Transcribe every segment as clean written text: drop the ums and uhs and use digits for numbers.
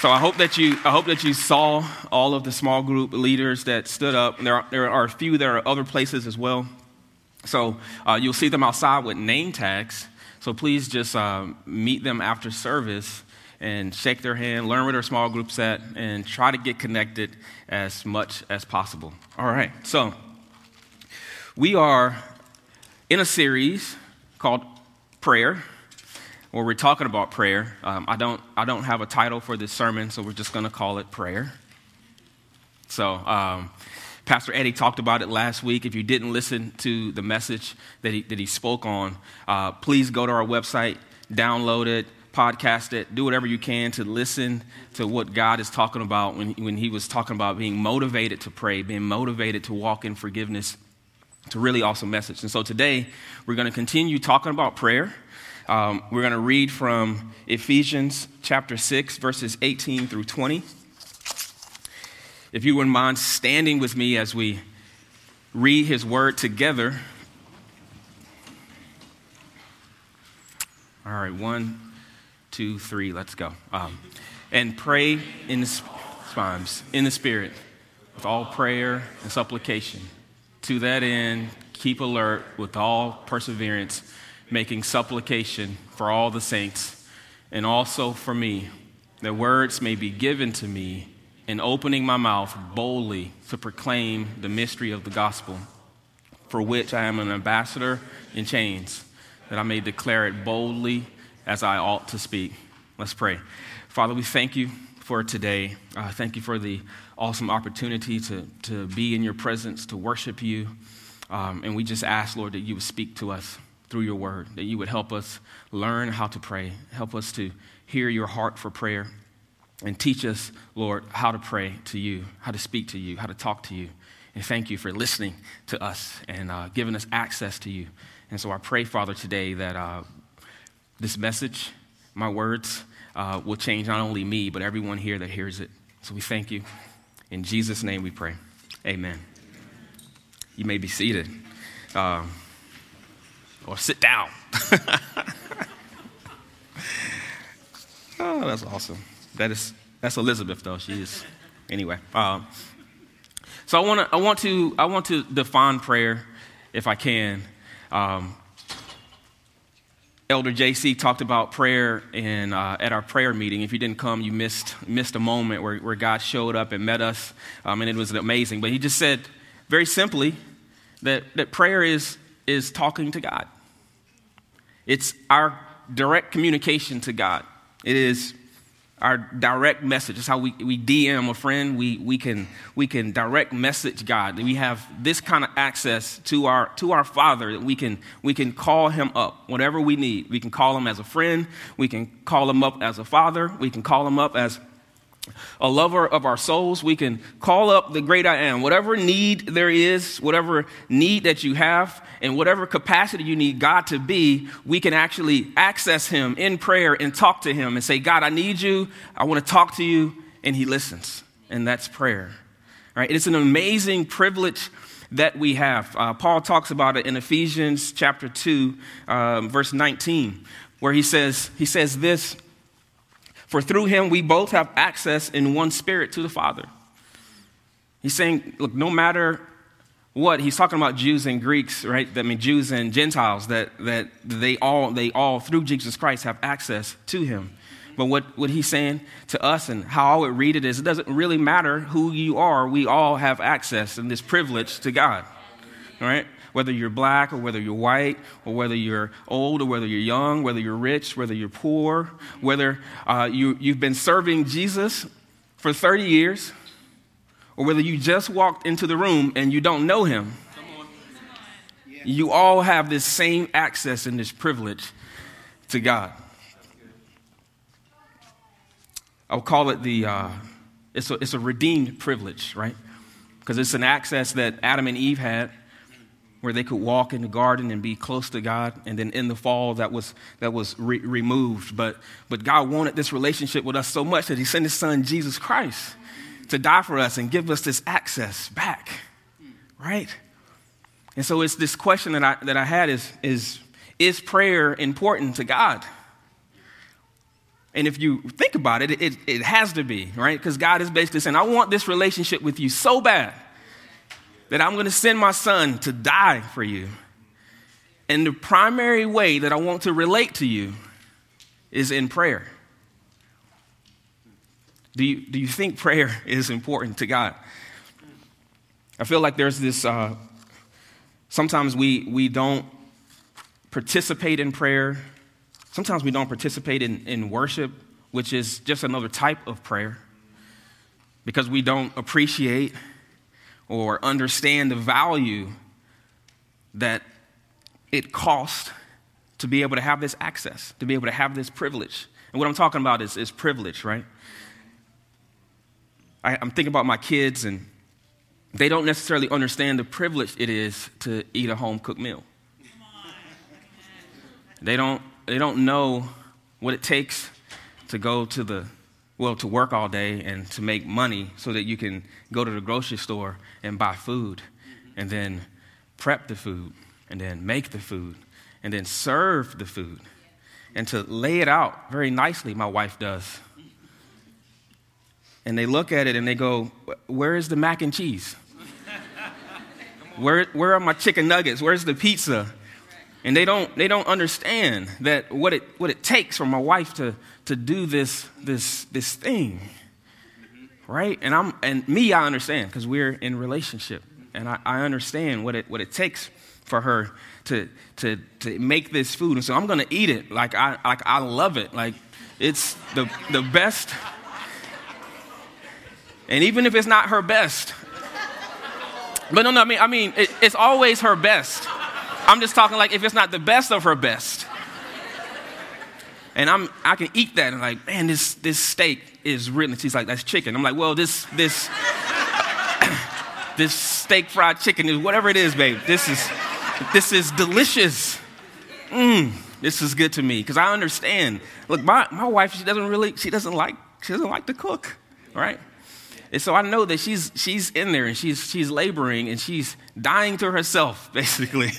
So I hope that you saw all of the small group leaders that stood up. There are a few. There are other places as well. So you'll see them outside with name tags. So please just meet them after service and shake their hand, learn where their small group's at, and try to get connected as much as possible. All right. So we are in a series called Prayer, where we're talking about prayer. I don't have a title for this sermon, so we're just going to call it Prayer. So Pastor Eddie talked about it last week. If you didn't listen to the message that he spoke on, please go to our website, download it, podcast it, do whatever you can to listen to what God is talking about when he was talking about being motivated to pray, being motivated to walk in forgiveness. It's a really awesome message. And so today, we're going to continue talking about prayer. We're going to read from Ephesians chapter 6, verses 18 through 20. If you wouldn't mind standing with me as we read his word together. All right, 1, 2, 3, let's go. And pray in the psalms, in the Spirit, with all prayer and supplication. To that end, keep alert with all perseverance, making supplication for all the saints, and also for me, that words may be given to me in opening my mouth boldly to proclaim the mystery of the gospel, for which I am an ambassador in chains, that I may declare it boldly as I ought to speak. Let's pray. Father, we thank you for today. Thank you for the awesome opportunity to be in your presence, to worship you. And we just ask, Lord, that you would speak to us through your word, that you would help us learn how to pray, help us to hear your heart for prayer, and teach us, Lord, how to pray to you, how to speak to you, how to talk to you. And thank you for listening to us and giving us access to you. And so I pray, Father, today that this message, my words, will change not only me, but everyone here that hears it. So we thank you. In Jesus' name we pray. Amen. You may be seated. Or sit down. Oh, that's awesome. That's Elizabeth, though. She is. Anyway. So I want to define prayer if I can. Elder J.C. talked about prayer at our prayer meeting. If you didn't come, you missed a moment where God showed up and met us, and it was amazing. But he just said, very simply, that prayer is talking to God. It's our direct communication to God. It is our direct message. It's how we DM a friend. We can direct message God. We have this kind of access to our Father that we can call him up whatever we need. We can call him as a friend. We can call him up as a father. We can call him up as a lover of our souls. We can call up the great I am. Whatever need there is, whatever need that you have, and whatever capacity you need God to be, we can actually access him in prayer and talk to him and say, God, I need you. I want to talk to you. And he listens. And that's prayer. Right? It's an amazing privilege that we have. Paul talks about it in Ephesians chapter 2, verse 19, where he says this, for through him, we both have access in one spirit to the Father. He's saying, look, no matter what, he's talking about Jews and Greeks, right? I mean, Jews and Gentiles, that they all through Jesus Christ have access to him. But what he's saying to us and how I would read it is, it doesn't really matter who you are. We all have access and this privilege to God, all right? Whether you're black or whether you're white or whether you're old or whether you're young, whether you're rich, whether you're poor, whether you've been serving Jesus for 30 years or whether you just walked into the room and you don't know him, you all have this same access and this privilege to God. I'll call it it's a redeemed privilege, right? Because it's an access that Adam and Eve had, where they could walk in the garden and be close to God, and then in the fall that was removed. But God wanted this relationship with us so much that he sent his son, Jesus Christ, to die for us and give us this access back, right? And so it's this question that I had is prayer important to God? And if you think about it, it has to be, right? Because God is basically saying, I want this relationship with you so bad that I'm going to send my son to die for you. And the primary way that I want to relate to you is in prayer. Do you think prayer is important to God? I feel like there's this, sometimes we don't participate in prayer. Sometimes we don't participate in worship, which is just another type of prayer, because we don't appreciate or understand the value that it costs to be able to have this access, to be able to have this privilege. And what I'm talking about is privilege, right? I'm thinking about my kids, and they don't necessarily understand the privilege it is to eat a home-cooked meal. They don't know what it takes to go to to work all day and to make money so that you can go to the grocery store and buy food and then prep the food and then make the food and then serve the food and to lay it out very nicely, my wife does. And they look at it and they go, where is the mac and cheese? Where are my chicken nuggets? Where's the pizza? And they don't understand that what it takes for my wife to do this thing, right? And I understand, because we're in relationship, and I understand what it takes for her to make this food, and so I'm gonna eat it like I love it, like it's the best. And even if it's not her best, but no, I mean it's always her best. I'm just talking like if it's not the best of her best. And I can eat that and like, man, this steak is really, she's like, that's chicken. I'm like, well, this this steak fried chicken is whatever it is, babe. This is delicious. This is good to me, because I understand. Look, my wife, she doesn't like to cook, right? And so I know that she's in there and she's laboring and she's dying to herself, basically,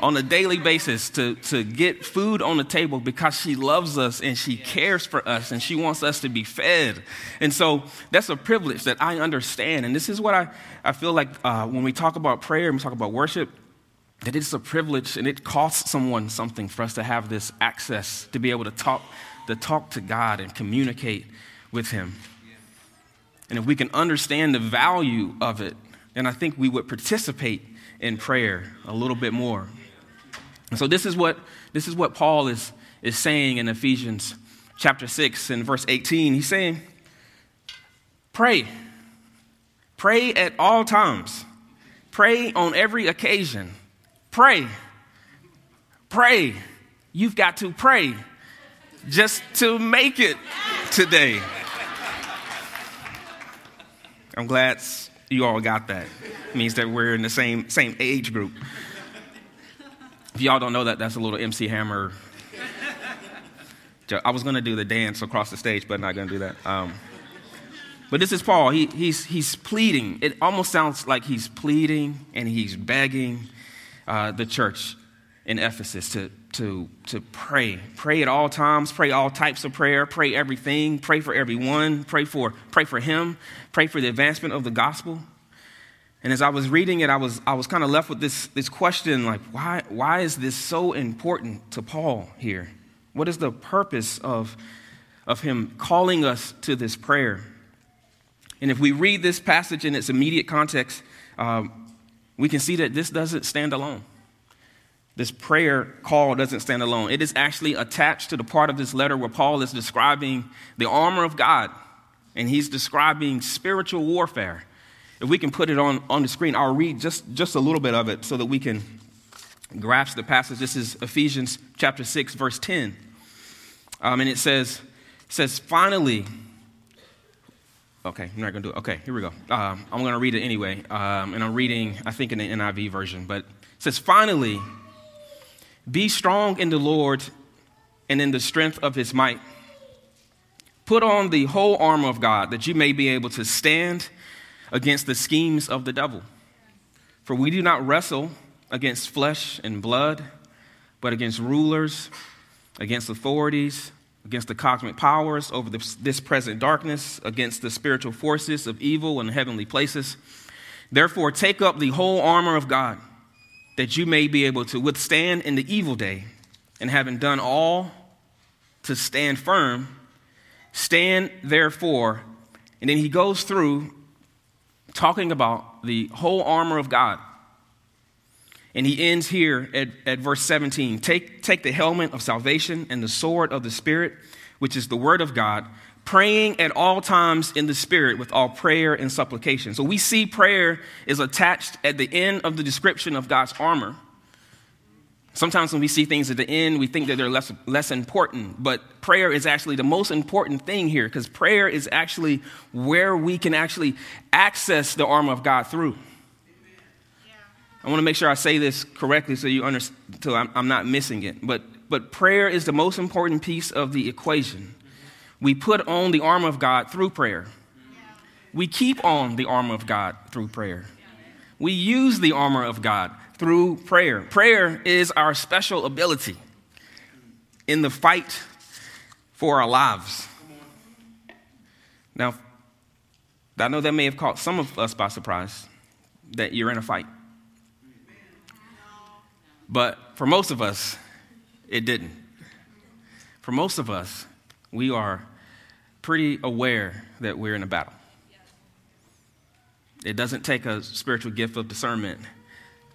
on a daily basis to get food on the table, because she loves us and she cares for us and she wants us to be fed. And so that's a privilege that I understand. And this is what I feel like when we talk about prayer and we talk about worship, that it's a privilege and it costs someone something for us to have this access, to be able to talk to God and communicate with him. And if we can understand the value of it, then I think we would participate in prayer a little bit more. And so this is what Paul is saying in Ephesians chapter 6 and verse 18. He's saying, pray. Pray at all times. Pray on every occasion. Pray. Pray. You've got to pray just to make it today. I'm glad you all got that. It means that we're in the same age group. If y'all don't know that, that's a little MC Hammer. I was going to do the dance across the stage, but I'm not going to do that. But this is Paul. He's pleading. It almost sounds like he's pleading and he's begging the church in Ephesus to pray. Pray at all times, pray all types of prayer, pray everything, pray for everyone, pray for him, pray for the advancement of the gospel. And as I was reading it, I was kind of left with this question, like, why is this so important to Paul here? What is the purpose of him calling us to this prayer? And if we read this passage in its immediate context, we can see that this doesn't stand alone. This prayer call doesn't stand alone. It is actually attached to the part of this letter where Paul is describing the armor of God, and he's describing spiritual warfare. If we can put it on the screen, I'll read just a little bit of it so that we can grasp the passage. This is Ephesians chapter 6, verse 10. And it says, finally, okay, I'm not going to do it. Okay, here we go. I'm going to read it anyway. And I'm reading, I think, in the NIV version. But it says, finally, be strong in the Lord and in the strength of his might. Put on the whole armor of God, that you may be able to stand against the schemes of the devil. For we do not wrestle against flesh and blood, but against rulers, against authorities, against the cosmic powers over this present darkness, against the spiritual forces of evil in heavenly places. Therefore, take up the whole armor of God, that you may be able to withstand in the evil day, and having done all to stand firm, stand therefore. And then he goes through talking about the whole armor of God. And he ends here at verse 17. Take the helmet of salvation and the sword of the Spirit, which is the word of God, praying at all times in the Spirit with all prayer and supplication. So we see prayer is attached at the end of the description of God's armor. Sometimes when we see things at the end, we think that they're less important. But prayer is actually the most important thing here, because prayer is actually where we can actually access the armor of God through. I want to make sure I say this correctly so you understand, so I'm not missing it. But prayer is the most important piece of the equation. We put on the armor of God through prayer. We keep on the armor of God through prayer. We use the armor of God through prayer. Prayer is our special ability in the fight for our lives. Now, I know that may have caught some of us by surprise that you're in a fight. But for most of us, it didn't. For most of us, we are pretty aware that we're in a battle. It doesn't take a spiritual gift of discernment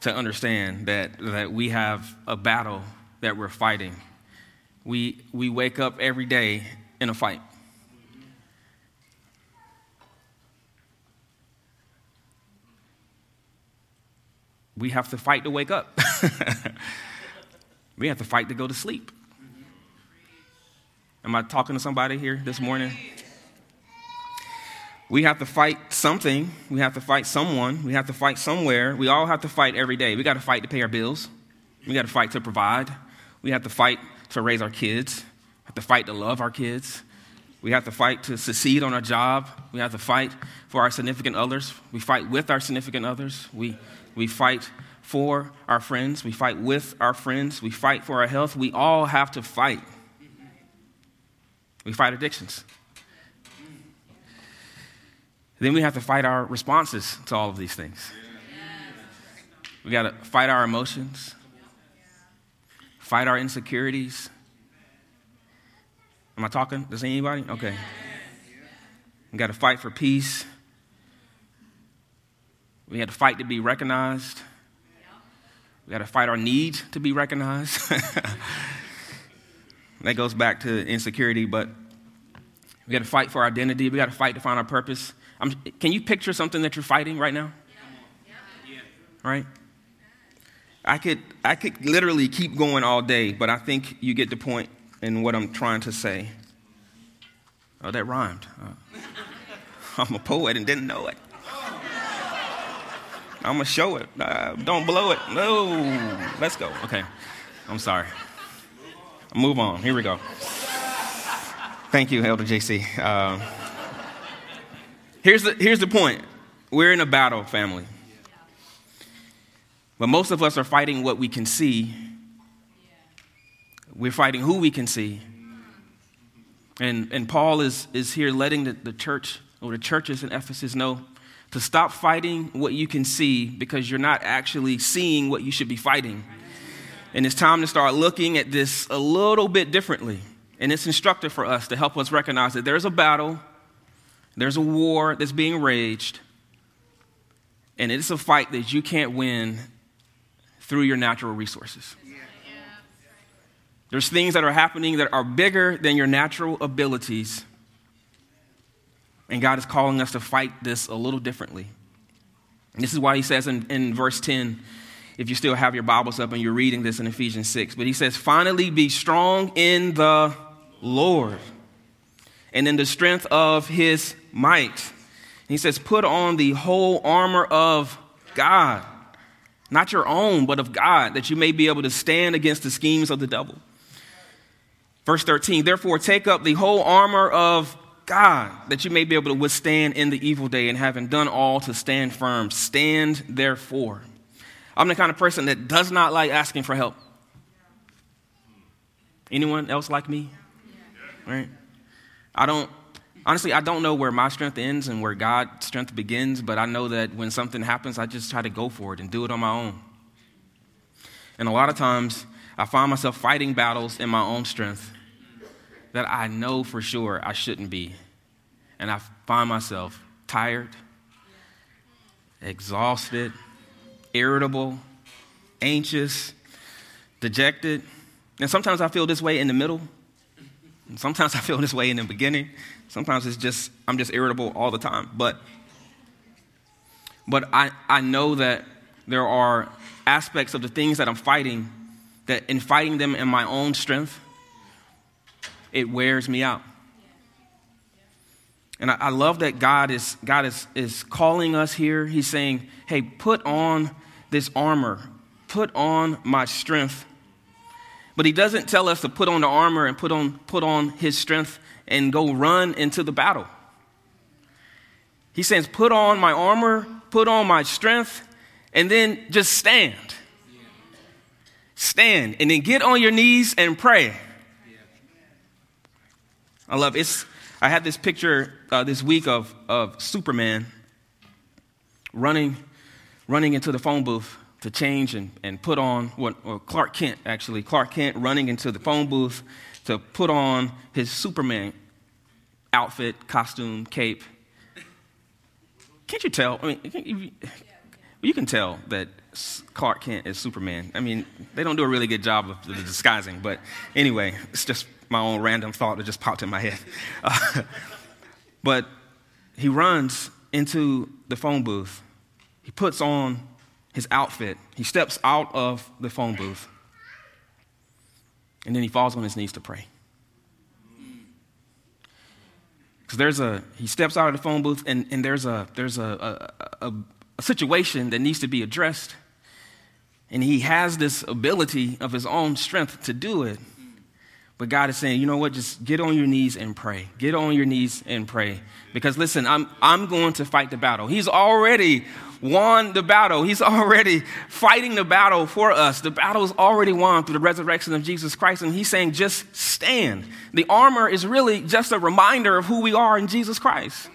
to understand that we have a battle that we're fighting. We wake up every day in a fight. We have to fight to wake up. We have to fight to go to sleep. Am I talking to somebody here this morning? We have to fight something. We have to fight someone. We have to fight somewhere. We all have to fight every day. We got to fight to pay our bills. We got to fight to provide. We have to fight to raise our kids. We have to fight to love our kids. We have to fight to succeed on our job. We have to fight for our significant others. We fight with our significant others. We fight for our friends. We fight with our friends. We fight for our health. We all have to fight. We fight addictions. Then we have to fight our responses to all of these things. We got to fight our emotions, fight our insecurities. Am I talking? Does anybody? Okay. We got to fight for peace. We had to fight to be recognized. We got to fight our need to be recognized. That goes back to insecurity, but we got to fight for our identity. We got to fight to find our purpose. Can you picture something that you're fighting right now? Yeah. Right? I could literally keep going all day, but I think you get the point in what I'm trying to say. Oh, that rhymed. I'm a poet and didn't know it. I'm going to show it. Don't blow it. No. Let's go. Okay. I'm sorry. Move on. Here we go. Thank you, Elder J.C. Here's the point. We're in a battle, family. But most of us are fighting what we can see. We're fighting who we can see. And Paul is here letting the church or the churches in Ephesus know to stop fighting what you can see, because you're not actually seeing what you should be fighting. And it's time to start looking at this a little bit differently. And it's instructive for us to help us recognize that there's a battle, there's a war that's being waged, and it's a fight that you can't win through your natural resources. There's things that are happening that are bigger than your natural abilities. And God is calling us to fight this a little differently. And this is why he says in verse 10, if you still have your Bibles up and you're reading this in Ephesians 6, but he says, finally be strong in the Lord and in the strength of his might. And he says, put on the whole armor of God, not your own, but of God, that you may be able to stand against the schemes of the devil. Verse 13, therefore take up the whole armor of God, that you may be able to withstand in the evil day, and having done all to stand firm, stand therefore. I'm the kind of person that does not like asking for help. Anyone else like me? right? Honestly, I don't know where my strength ends and where God's strength begins, but I know that when something happens, I just try to go for it and do it on my own. And a lot of times, I find myself fighting battles in my own strength that I know for sure I shouldn't be. And I find myself tired, exhausted, irritable, anxious, dejected. And sometimes I feel this way in the middle. And sometimes I feel this way in the beginning. Sometimes it's just, I'm just irritable all the time. But I know that there are aspects of the things that I'm fighting, that in fighting them in my own strength, it wears me out. And I love that God is calling us here. He's saying, hey, put on this armor. Put on my strength. But he doesn't tell us to put on the armor and put on his strength and go run into the battle. He says, put on my armor, put on my strength, and then just stand. Yeah. Stand, and then get on your knees and pray. Yeah. I love it. I had this picture this week of Superman running into the phone booth to change and put on Clark Kent running into the phone booth to put on his Superman outfit, costume, cape. Can't you tell? I mean, you can tell that Clark Kent is Superman. I mean, they don't do a really good job of the disguising, but anyway, it's just my own random thought that just popped in my head. But he runs into the phone booth. He puts on his outfit. He steps out of the phone booth. And then he falls on his knees to pray. Because he steps out of the phone booth and there's a situation that needs to be addressed. And he has this ability of his own strength to do it. But God is saying, you know what, just get on your knees and pray. Get on your knees and pray. Because listen, I'm going to fight the battle. He's already won the battle. He's already fighting the battle for us. The battle is already won through the resurrection of Jesus Christ. And he's saying, just stand. The armor is really just a reminder of who we are in Jesus Christ.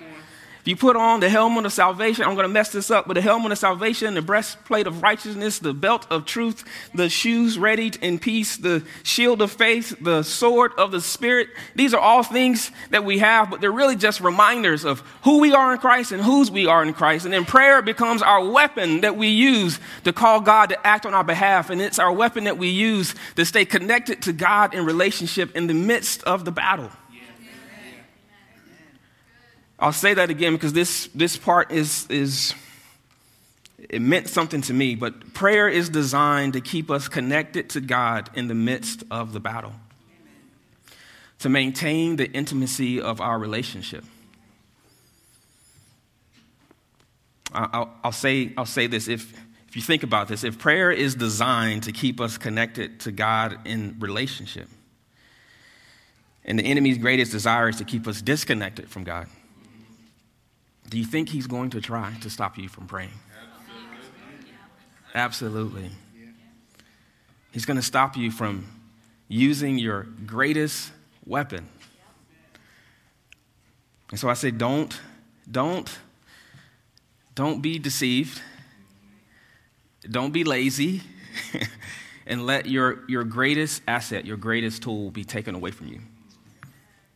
If you put on the helmet of salvation, I'm going to mess this up, but the helmet of salvation, the breastplate of righteousness, the belt of truth, the shoes readied in peace, the shield of faith, the sword of the Spirit. These are all things that we have, but they're really just reminders of who we are in Christ and whose we are in Christ. And then prayer becomes our weapon that we use to call God to act on our behalf. And it's our weapon that we use to stay connected to God in relationship in the midst of the battle. I'll say that again because this part is it meant something to me, but prayer is designed to keep us connected to God in the midst of the battle. Amen. To maintain the intimacy of our relationship. I'll say this, if you think about this, if prayer is designed to keep us connected to God in relationship, and the enemy's greatest desire is to keep us disconnected from God, do you think he's going to try to stop you from praying? Absolutely. He's going to stop you from using your greatest weapon. And so I say, don't be deceived. Don't be lazy. And let your greatest asset, your greatest tool be taken away from you.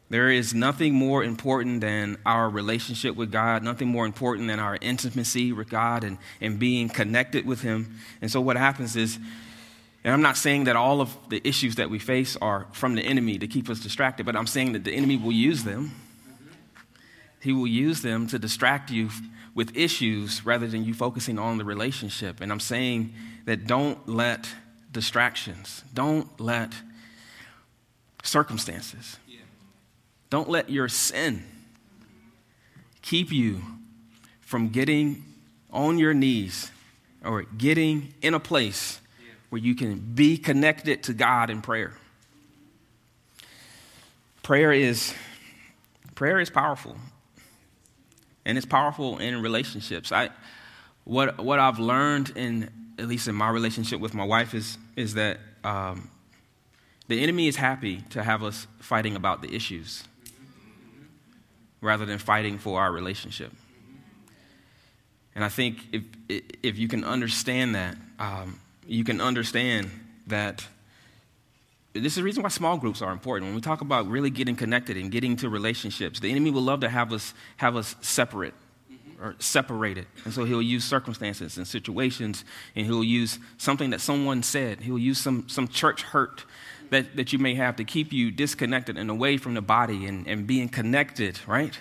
There is nothing more important than our relationship with God, nothing more important than our intimacy with God and being connected with him. And so what happens is, and I'm not saying that all of the issues that we face are from the enemy to keep us distracted, but I'm saying that the enemy will use them. He will use them to distract you with issues rather than you focusing on the relationship. And I'm saying that don't let distractions, don't let circumstances, don't let your sin keep you from getting on your knees or getting in a place where you can be connected to God in prayer. Prayer is powerful. And it's powerful in relationships. What I've learned, at least in my relationship with my wife, is that The enemy is happy to have us fighting about the issues rather than fighting for our relationship. And I think if you can understand that, you can understand that this is the reason why small groups are important. When we talk about really getting connected and getting to relationships, the enemy will love to have us separate or separated. And so he'll use circumstances and situations, and he'll use something that someone said. He'll use some church hurt that you may have to keep you disconnected and away from the body and being connected, right?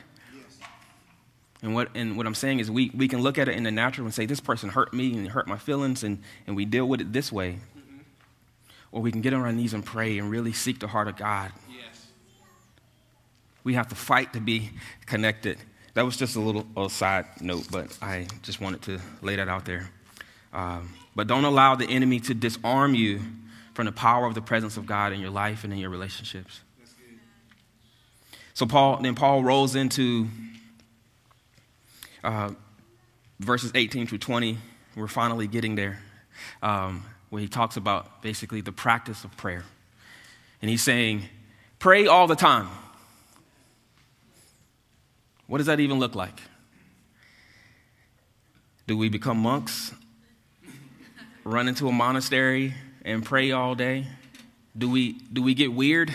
Yes. And what I'm saying is we can look at it in the natural and say, this person hurt me and hurt my feelings, and we deal with it this way. Mm-hmm. Or we can get on our knees and pray and really seek the heart of God. Yes. We have to fight to be connected. That was just a little side note, but I just wanted to lay that out there. But don't allow the enemy to disarm you from the power of the presence of God in your life and in your relationships. That's good. So Paul rolls into verses 18 through 20. We're finally getting there, where he talks about basically the practice of prayer. And he's saying, pray all the time. What does that even look like? Do we become monks, run into a monastery, and pray all day? Do we get weird,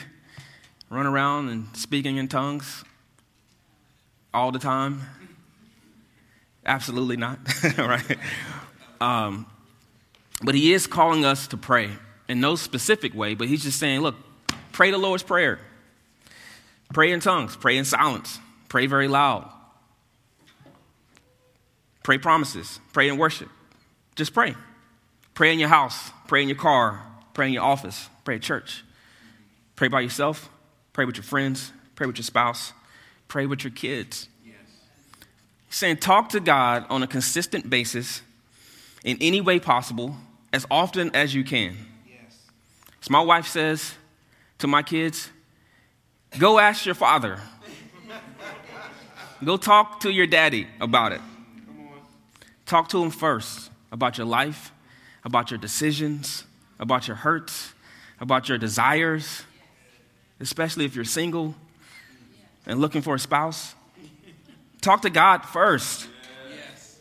run around and speaking in tongues all the time? Absolutely not, right? But he is calling us to pray in no specific way, but he's just saying, look, pray the Lord's Prayer. Pray in tongues, pray in silence, pray very loud, pray promises, pray in worship, just pray. Pray in your house, pray in your car, pray in your office, pray at church. Pray by yourself, pray with your friends, pray with your spouse, pray with your kids. Yes. He's saying talk to God on a consistent basis in any way possible, as often as you can. Yes. So my wife says to my kids, go ask your father. Go talk to your daddy about it. Come on. Talk to him first about your life, about your decisions, about your hurts, about your desires, especially if you're single and looking for a spouse. Talk to God first. Yes.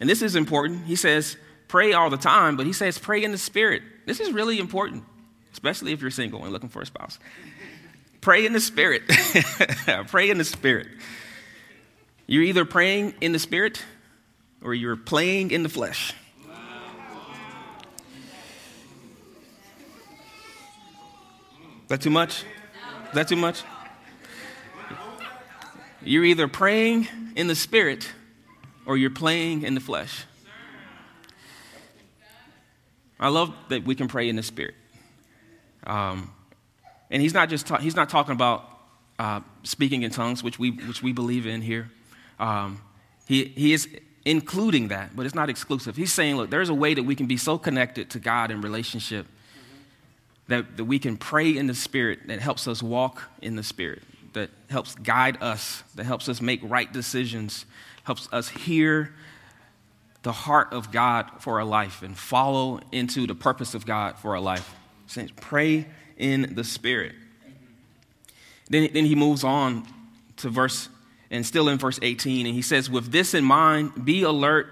And this is important. He says, pray all the time, but he says, pray in the Spirit. This is really important, especially if you're single and looking for a spouse. Pray in the Spirit. Pray in the Spirit. You're either praying in the Spirit or you're playing in the flesh. Is that too much? Is that too much? You're either praying in the Spirit or you're playing in the flesh. I love that we can pray in the Spirit. And he's not talking about speaking in tongues, which we believe in here. He is including that, but it's not exclusive. He's saying, look, there's a way that we can be so connected to God in relationship that we can pray in the Spirit, that helps us walk in the Spirit, that helps guide us, that helps us make right decisions, helps us hear the heart of God for our life and follow into the purpose of God for our life. Saints, pray in the Spirit. Then he moves on to verse, and still in verse 18, and he says, with this in mind, be alert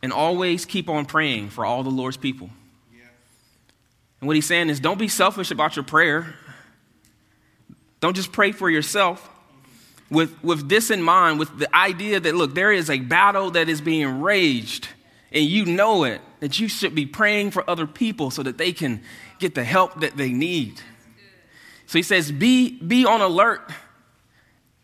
and always keep on praying for all the Lord's people. And what he's saying is, don't be selfish about your prayer. Don't just pray for yourself. With this in mind, with the idea that, look, there is a battle that is being waged, and you know it, that you should be praying for other people so that they can get the help that they need. So he says, be on alert.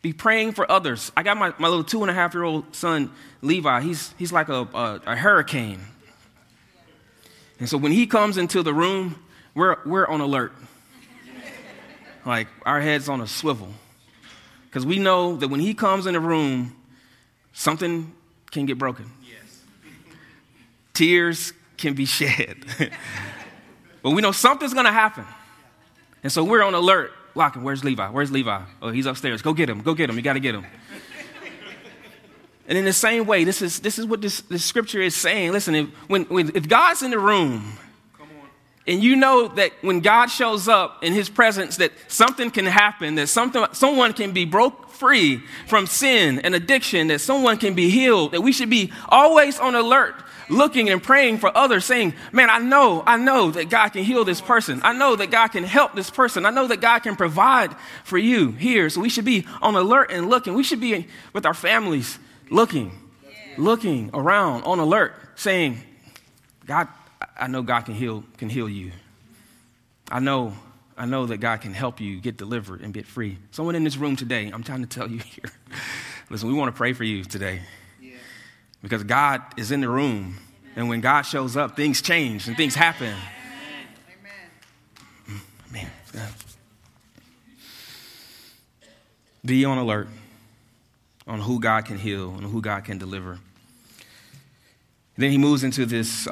Be praying for others. I got my little 2.5-year-old son, Levi. He's like a hurricane. And so when he comes into the room, we're on alert. Like our head's on a swivel. Because we know that when he comes in the room, something can get broken. Yes. Tears can be shed. But we know something's going to happen. And so we're on alert. Locking, where's Levi? Where's Levi? Oh, he's upstairs. Go get him. Go get him. You got to get him. And in the same way, this is what this scripture is saying. Listen, if God's in the room, And you know that when God shows up in his presence, that something can happen, that someone can be broke free from sin and addiction, that someone can be healed, that we should be always on alert, looking and praying for others, saying, man, I know that God can heal this person. I know that God can help this person. I know that God can provide for you here. So we should be on alert and looking. We should be with our families looking around, on alert, saying, God, I know God can heal you. I know that God can help you get delivered and get free. Someone in this room today, I'm trying to tell you here. Listen, we want to pray for you today. Because God is in the room. Amen. And when God shows up, things change and things happen. Amen. Amen. Amen. Be on alert on who God can heal and who God can deliver. And then he moves into this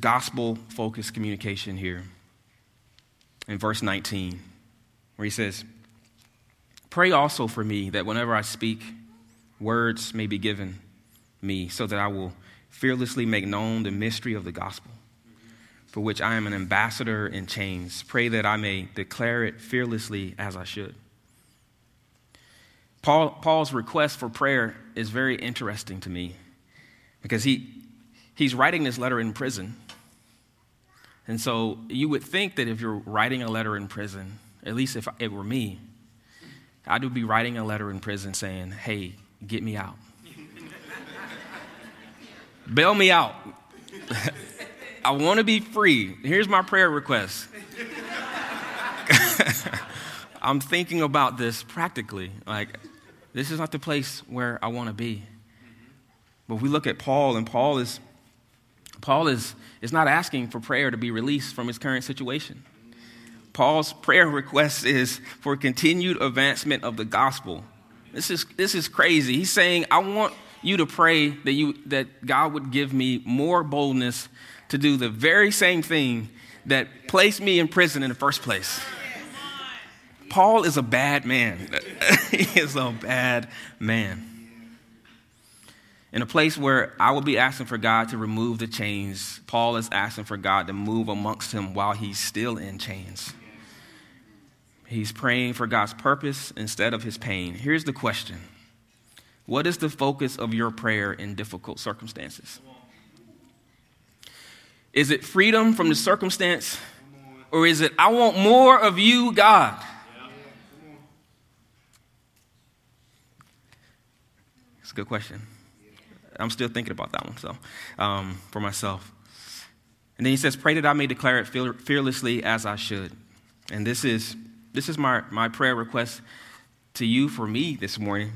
gospel-focused communication here in verse 19, where he says, "Pray also for me that whenever I speak, words may be given me so that I will fearlessly make known the mystery of the gospel, for which I am an ambassador in chains. Pray that I may declare it fearlessly as I should." Paul's request for prayer is very interesting to me because he's writing this letter in prison. And so you would think that if you're writing a letter in prison, at least if it were me, I would be writing a letter in prison saying, hey, get me out. Bail me out. I want to be free. Here's my prayer request. I'm thinking about this practically. Like, this is not the place where I want to be. But we look at Paul, and Paul is not asking for prayer to be released from his current situation. Paul's prayer request is for continued advancement of the gospel. This is crazy. He's saying, I want you to pray that God would give me more boldness to do the very same thing that placed me in prison in the first place. Paul is a bad man. He is a bad man. In a place where I would be asking for God to remove the chains, Paul is asking for God to move amongst him while he's still in chains. He's praying for God's purpose instead of his pain. Here's the question. What is the focus of your prayer in difficult circumstances? Is it freedom from the circumstance? Or is it, I want more of you, God? It's a good question. I'm still thinking about that one, so for myself. And then he says, pray that I may declare it fearlessly as I should. And this is my prayer request to you for me this morning,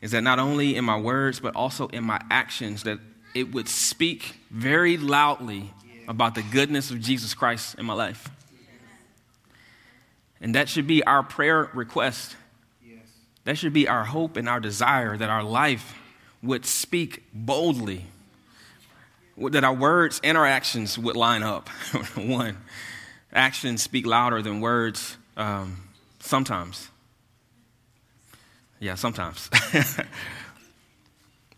is that not only in my words, but also in my actions, that it would speak very loudly about the goodness of Jesus Christ in my life. And that should be our prayer request. That should be our hope and our desire, that our life would speak boldly, that our words and our actions would line up. One, actions speak louder than words. Sometimes. Yeah, sometimes.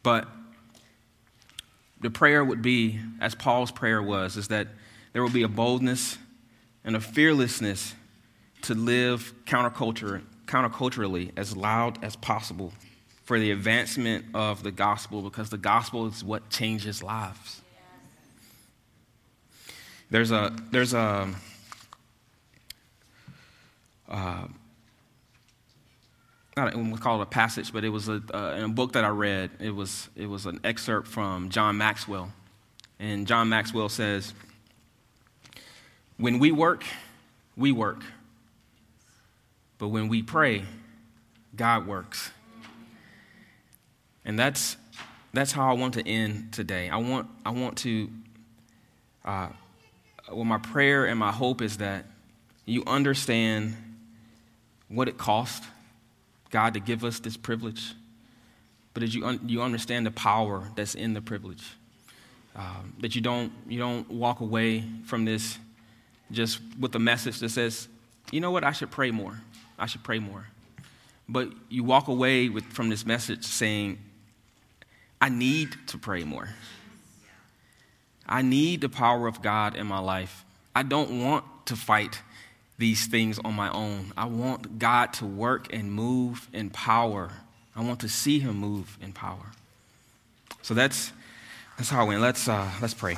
But the prayer would be, as Paul's prayer was, is that there will be a boldness and a fearlessness to live counterculturally as loud as possible for the advancement of the gospel, because the gospel is what changes lives. We'll call it a passage, but it was in a book that I read. It was an excerpt from John Maxwell. And John Maxwell says, when we work. But when we pray, God works. And that's how I want to end today. I want to my prayer and my hope is that you understand what it cost God to give us this privilege, but that you understand the power that's in the privilege, that you don't walk away from this just with a message that says, you know what, I should pray more, but you walk away from this message saying, I need to pray more. I need the power of God in my life I don't want to fight these things on my own. I want God to work and move in power. I want to see him move in power. So that's how I went. Let's pray.